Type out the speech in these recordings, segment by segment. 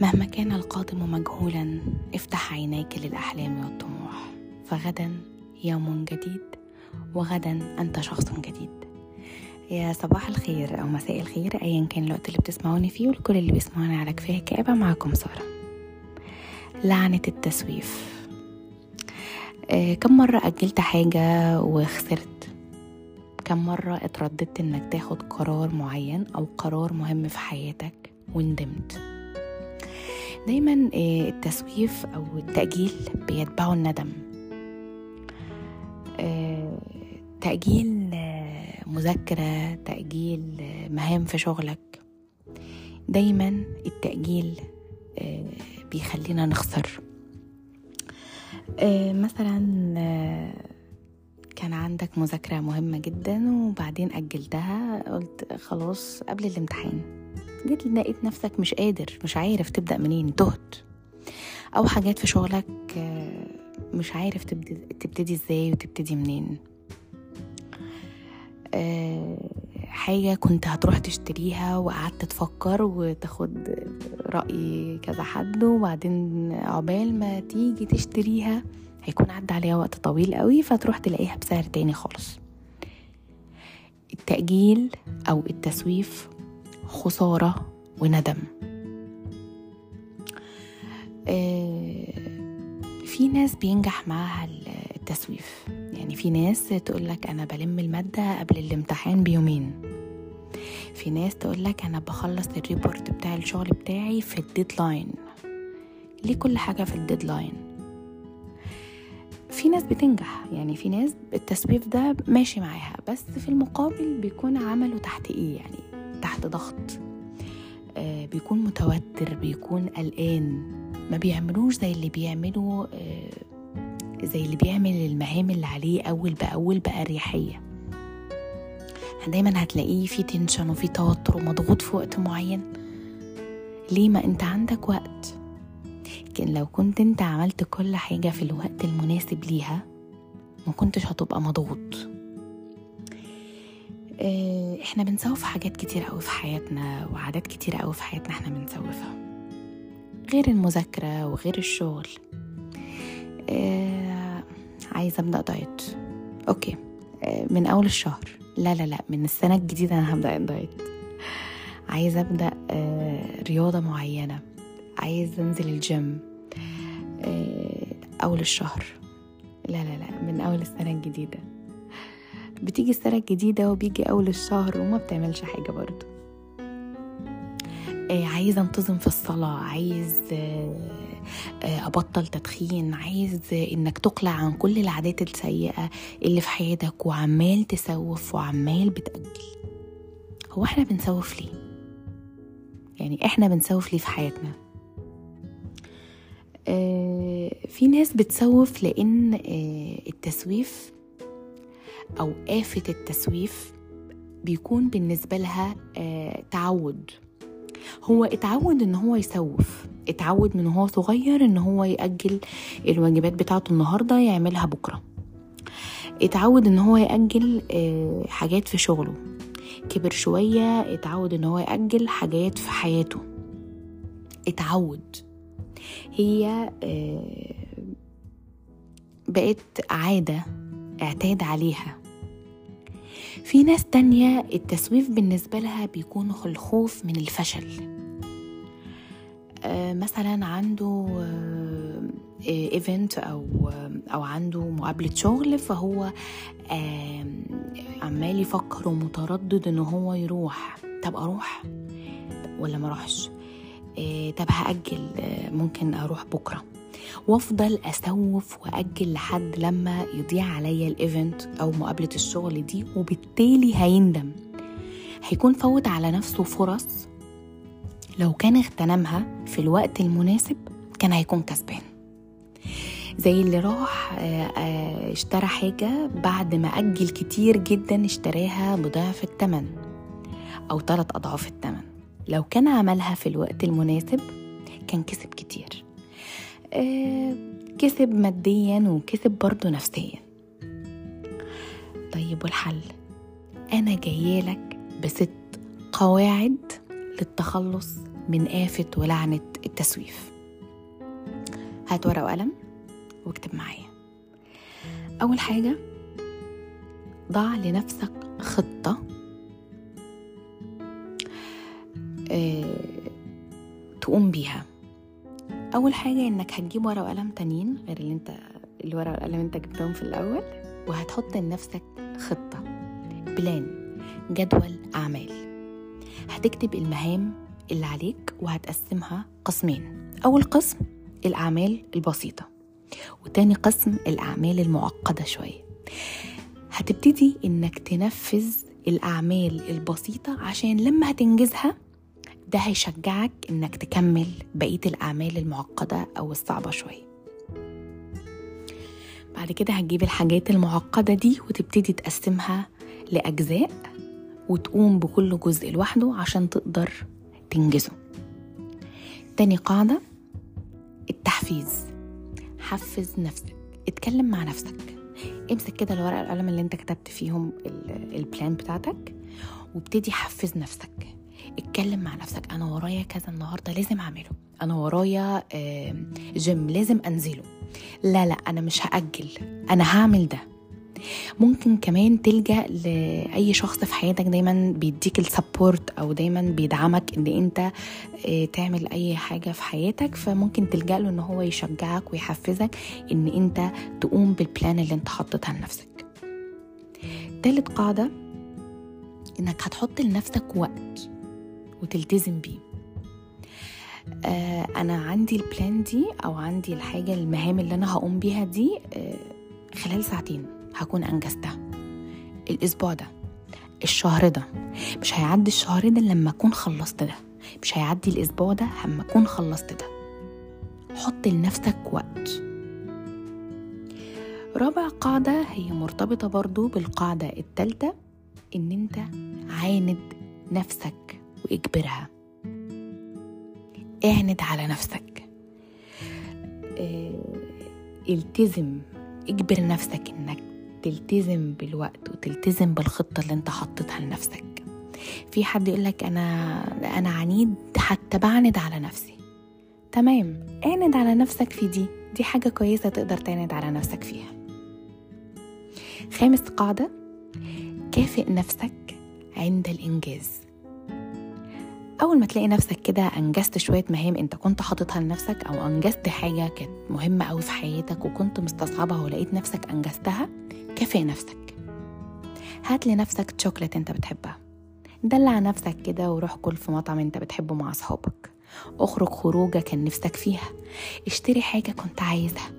مهما كان القادم مجهولا افتح عينيك للأحلام والطموح، فغدا يوم جديد وغدا أنت شخص جديد. يا صباح الخير أو مساء الخير أيا كان الوقت اللي بتسمعوني فيه، والكل اللي بيسمعوني على كفاية كآبة. معكم سارة. لعنة التسويف. كم مرة أجلت حاجة وخسرت؟ كم مرة اترددت إنك تاخد قرار معين أو قرار مهم في حياتك وندمت؟ دايما التسويف أو التأجيل بيتبعه الندم. تأجيل مذاكرة، تأجيل مهام في شغلك، دايما التأجيل بيخلينا نخسر. مثلا كان عندك مذاكرة مهمة جدا وبعدين أجلتها، قلت خلاص قبل الامتحان، جيت لقيت نفسك مش قادر، مش عارف تبدأ منين، تهت. أو حاجات في شغلك مش عارف تبتدي ازاي وتبتدي منين. حاجة كنت هتروح تشتريها وقعدت تفكر وتاخد رأي كذا حد، وبعدين عقبال ما تيجي تشتريها هيكون عدى عليها وقت طويل قوي، فتروح تلاقيها بسعر تاني خالص. التأجيل أو التسويف خسارة وندم. في ناس بينجح معها التسويف، يعني في ناس تقولك أنا بلم المادة قبل الامتحان بيومين، في ناس تقولك أنا بخلص الريبورت بتاع الشغل بتاعي في الديدلاين. ليه كل حاجة في الديدلاين؟ في ناس بتنجح، يعني في ناس التسويف ده ماشي معاها، بس في المقابل بيكون عمله تحت إيه، يعني تحت ضغط، بيكون متوتر، بيكون قلقان، ما بيعملوش زي اللي بيعملوا، زي اللي بيعمل المهام اللي عليه أول بأول بأريحية. دايما هتلاقيه في تنشن وفي توتر ومضغوط في وقت معين. ليه؟ ما انت عندك وقت. لكن لو كنت انت عملت كل حاجة في الوقت المناسب ليها ما كنتش هتبقى مضغوط. احنا بنسوف حاجات كتير قوي في حياتنا وعادات كتير قوي في حياتنا احنا بنسوفها، غير المذاكرة وغير الشغل. عايزة أبدأ دايت، أوكي، من أول الشهر، لا من السنة الجديدة أنا هبدأ دايت. عايزة أبدأ رياضة معينة، عايزة أنزل الجيم، أول الشهر، لا من أول السنة الجديدة. بتيجي السنة الجديدة وبيجي أول الشهر وما بتعملش حاجة برضو. عايز انتظم في الصلاة، عايز أبطل تدخين، عايز إنك تقلع عن كل العادات السيئة اللي في حياتك، وعمال تسوف وعمال بتأجل. هو احنا بنسوف ليه؟ يعني احنا بنسوف ليه في حياتنا؟ في ناس بتسوف لأن التسويف أو آفة التسويف بيكون بالنسبة لها تعود. هو اتعود ان هو يسوف، اتعود من هو صغير ان هو يأجل الواجبات بتاعته النهاردة يعملها بكرة، اتعود ان هو يأجل حاجات في شغله، كبر شوية اتعود ان هو يأجل حاجات في حياته، اتعود. هي بقت عادة اعتاد عليها. في ناس تانية التسويف بالنسبة لها بيكون الخوف من الفشل. مثلا عنده ايفنت أو عنده مقابلة شغل، فهو عمال يفكر ومتردد ان هو يروح. طب اروح ولا ما اروحش؟ طب هأجل، ممكن اروح بكرة، وافضل اسوف واجل لحد لما يضيع عليا الايفنت او مقابله الشغل دي، وبالتالي هيندم، هيكون فوت على نفسه فرص لو كان اغتنمها في الوقت المناسب كان هيكون كسبان. زي اللي راح اشترى حاجه بعد ما اجل كتير جدا، اشتراها بضعف الثمن او 3 أضعاف الثمن. لو كان عملها في الوقت المناسب كان كسب كتير، كسب ماديا وكسب برضو نفسيا. طيب والحل؟ أنا جايلك ب6 قواعد للتخلص من آفة ولعنة التسويف. هات ورقة وقلم واكتب معايا. أول حاجة، ضع لنفسك خطة تقوم بيها. أول حاجة إنك هتجيب ورقة وقلم تانيين غير اللي انت الورقة والقلم انت جبتهم في الأول، وهتحط لنفسك خطة، بلان، جدول أعمال. هتكتب المهام اللي عليك وهتقسمها قسمين، أول قسم الأعمال البسيطة وتاني قسم الأعمال المعقدة شوية. هتبتدي إنك تنفذ الأعمال البسيطة عشان لما هتنجزها ده هيشجعك إنك تكمل بقية الأعمال المعقدة أو الصعبة شوية. بعد كده هتجيب الحاجات المعقدة دي وتبتدي تقسمها لأجزاء وتقوم بكل جزء لوحده عشان تقدر تنجزه. تاني قاعدة، التحفيز. حفز نفسك، اتكلم مع نفسك، امسك كده الورقة والقلم اللي انت كتبت فيهم البلان بتاعتك وابتدي حفز نفسك. اتكلم مع نفسك، انا ورايا كذا النهاردة لازم اعمله، انا ورايا جيم لازم انزله، لا انا مش هأجل، انا هعمل ده. ممكن كمان تلجأ لأي شخص في حياتك دايما بيديك السبورت أو دايما بيدعمك إن أنت تعمل أي حاجة في حياتك، فممكن تلجأ له إن هو يشجعك ويحفزك إن أنت تقوم بالبلان اللي أنت حطتها لنفسك. تالت قاعدة، إنك هتحط لنفسك وقت وتلتزم بيه. أنا عندي البلان دي أو عندي الحاجة المهام اللي أنا هقوم بيها دي خلال ساعتين هكون أنجزتها الأسبوع ده، الشهر ده، مش هيعدي الشهر ده لما أكون خلصت ده، مش هيعدي الأسبوع ده لما أكون خلصت ده. حط لنفسك وقت. رابع قاعدة هي مرتبطة برضو بالقاعدة الثالثة، إن أنت عاند نفسك وإجبرها. اعند على نفسك، التزم، اجبر نفسك إنك تلتزم بالوقت وتلتزم بالخطة اللي انت حطتها لنفسك. في حد يقولك أنا عنيد حتى بعند على نفسي. تمام، اعند على نفسك في دي حاجة كويسة تقدر تعند على نفسك فيها. خامس قاعدة، كافئ نفسك عند الإنجاز. أول ما تلاقي نفسك كده أنجزت شوية مهام أنت كنت حاططها لنفسك أو أنجزت حاجة كانت مهمة أوي في حياتك وكنت مستصعبها ولقيت نفسك أنجزتها، كافئ نفسك. هات لنفسك تشوكلت أنت بتحبها، دلع نفسك كده وروح كل في مطعم أنت بتحبه مع أصحابك، أخرج خروجة كان نفسك فيها، اشتري حاجة كنت عايزها،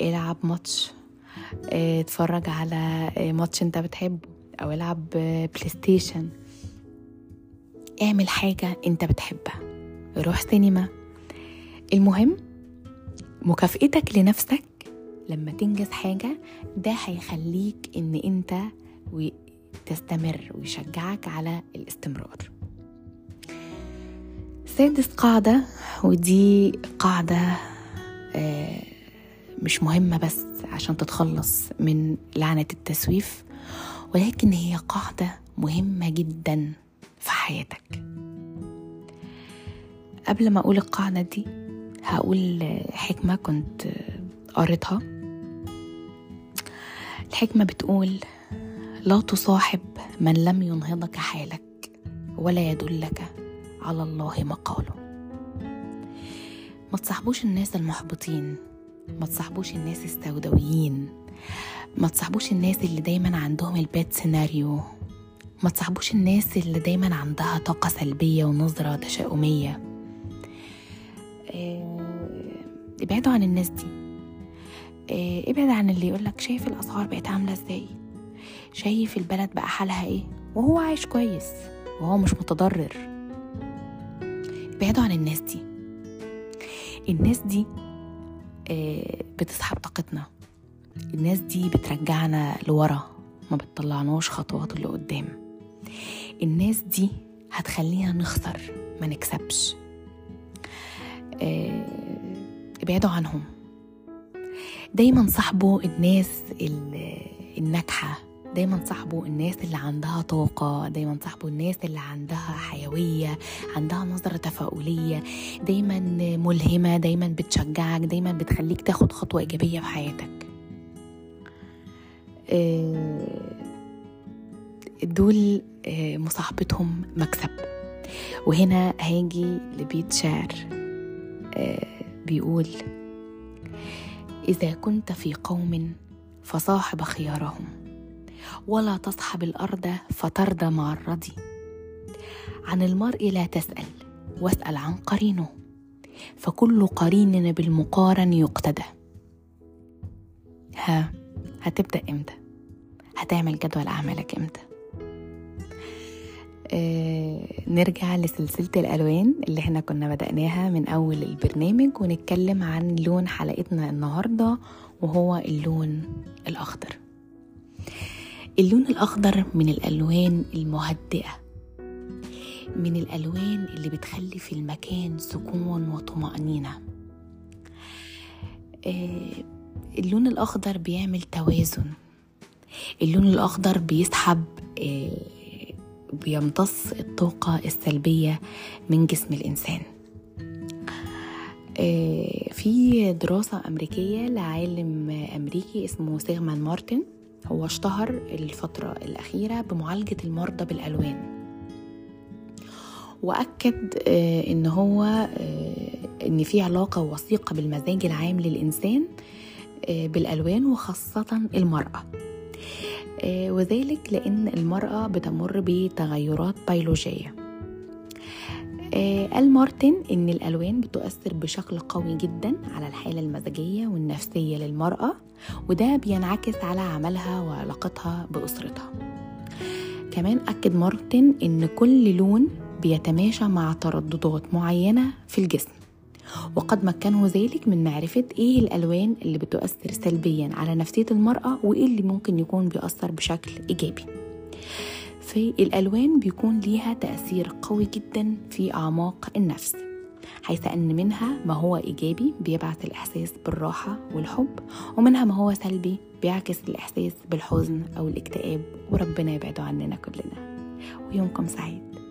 العب ماتش، اتفرج على ماتش أنت بتحبه، أو العب بلاي ستيشن، اعمل حاجة انت بتحبها، روح سينما. المهم مكافئتك لنفسك لما تنجز حاجة ده هيخليك ان انت تستمر ويشجعك على الاستمرار. سادس قاعدة، ودي قاعدة مش مهمة بس عشان تتخلص من لعنة التسويف، ولكن هي قاعدة مهمة جداً في حياتك. قبل ما أقول القاعدة دي هقول حكمة كنت قريتها. الحكمة بتقول: لا تصاحب من لم ينهضك حالك ولا يدلك على الله مقاله. ما تصاحبوش الناس المحبطين، ما تصاحبوش الناس السوداويين، ما تصاحبوش الناس اللي دايما عندهم الباد سيناريو، ما تصاحبوش الناس اللي دايما عندها طاقة سلبية ونظرة تشاؤمية. ابعدوا عن الناس دي. ابعد عن اللي يقولك شايف الأسعار بقت عاملة ازاي، شايف البلد بقى حالها ايه وهو عايش كويس وهو مش متضرر. ابعدوا عن الناس دي. الناس دي بتسحب طاقتنا، الناس دي بترجعنا لورا، ما بتطلعناش خطوات اللي قدام. الناس دي هتخلينا نخسر ما نكسبش. ابعدوا عنهم. دايما صاحبوا الناس الناجحة، دايما صاحبه الناس اللي عندها طاقة، دايما صاحبه الناس اللي عندها حيوية، عندها نظرة تفاؤلية، دايما ملهمة، دايما بتشجعك، دايما بتخليك تاخد خطوة إيجابية في حياتك. دول مصاحبتهم مكسب. وهنا هاجي لبيت شعر بيقول: إذا كنت في قوم فصاحب خيارهم، ولا تصحب الأرض فترضى مع الرضي. عن المرء لا تسأل، واسأل عن قرينه، فكل قرين بالمقارن يقتدى. هتبدأ امتى؟ هتعمل جدول أعمالك امتى؟ نرجع لسلسلة الألوان اللي احنا كنا بدأناها من أول البرنامج، ونتكلم عن لون حلقتنا النهاردة وهو اللون الأخضر. اللون الأخضر من الألوان المهدئة، من الألوان اللي بتخلي في المكان سكون وطمأنينة. اللون الأخضر بيعمل توازن. اللون الأخضر بيسحب، بيمتص الطاقة السلبية من جسم الإنسان. في دراسة أمريكية لعالم أمريكي اسمه سيغمان مارتن، هو اشتهر الفترة الأخيرة بمعالجة المرضى بالألوان، وأكد إن هو إن في علاقة وثيقة بالمزاج العام للإنسان بالألوان، وخاصة المرأة، وذلك لأن المرأة بتمر بتغيرات بيولوجية. قال مارتن إن الألوان بتؤثر بشكل قوي جدا على الحالة المزاجية والنفسية للمرأة، وده بينعكس على عملها وعلاقتها بأسرتها. كمان أكد مارتن إن كل لون بيتماشى مع ترددات معينة في الجسم، وقد مكنه ذلك من معرفة إيه الألوان اللي بتؤثر سلبيا على نفسية المرأة وإيه اللي ممكن يكون بيأثر بشكل إيجابي. فالألوان بيكون ليها تأثير قوي جدا في أعماق النفس، حيث أن منها ما هو إيجابي بيبعث الإحساس بالراحة والحب، ومنها ما هو سلبي بيعكس الإحساس بالحزن أو الاكتئاب. وربنا يبعده عننا كلنا، ويومكم سعيد.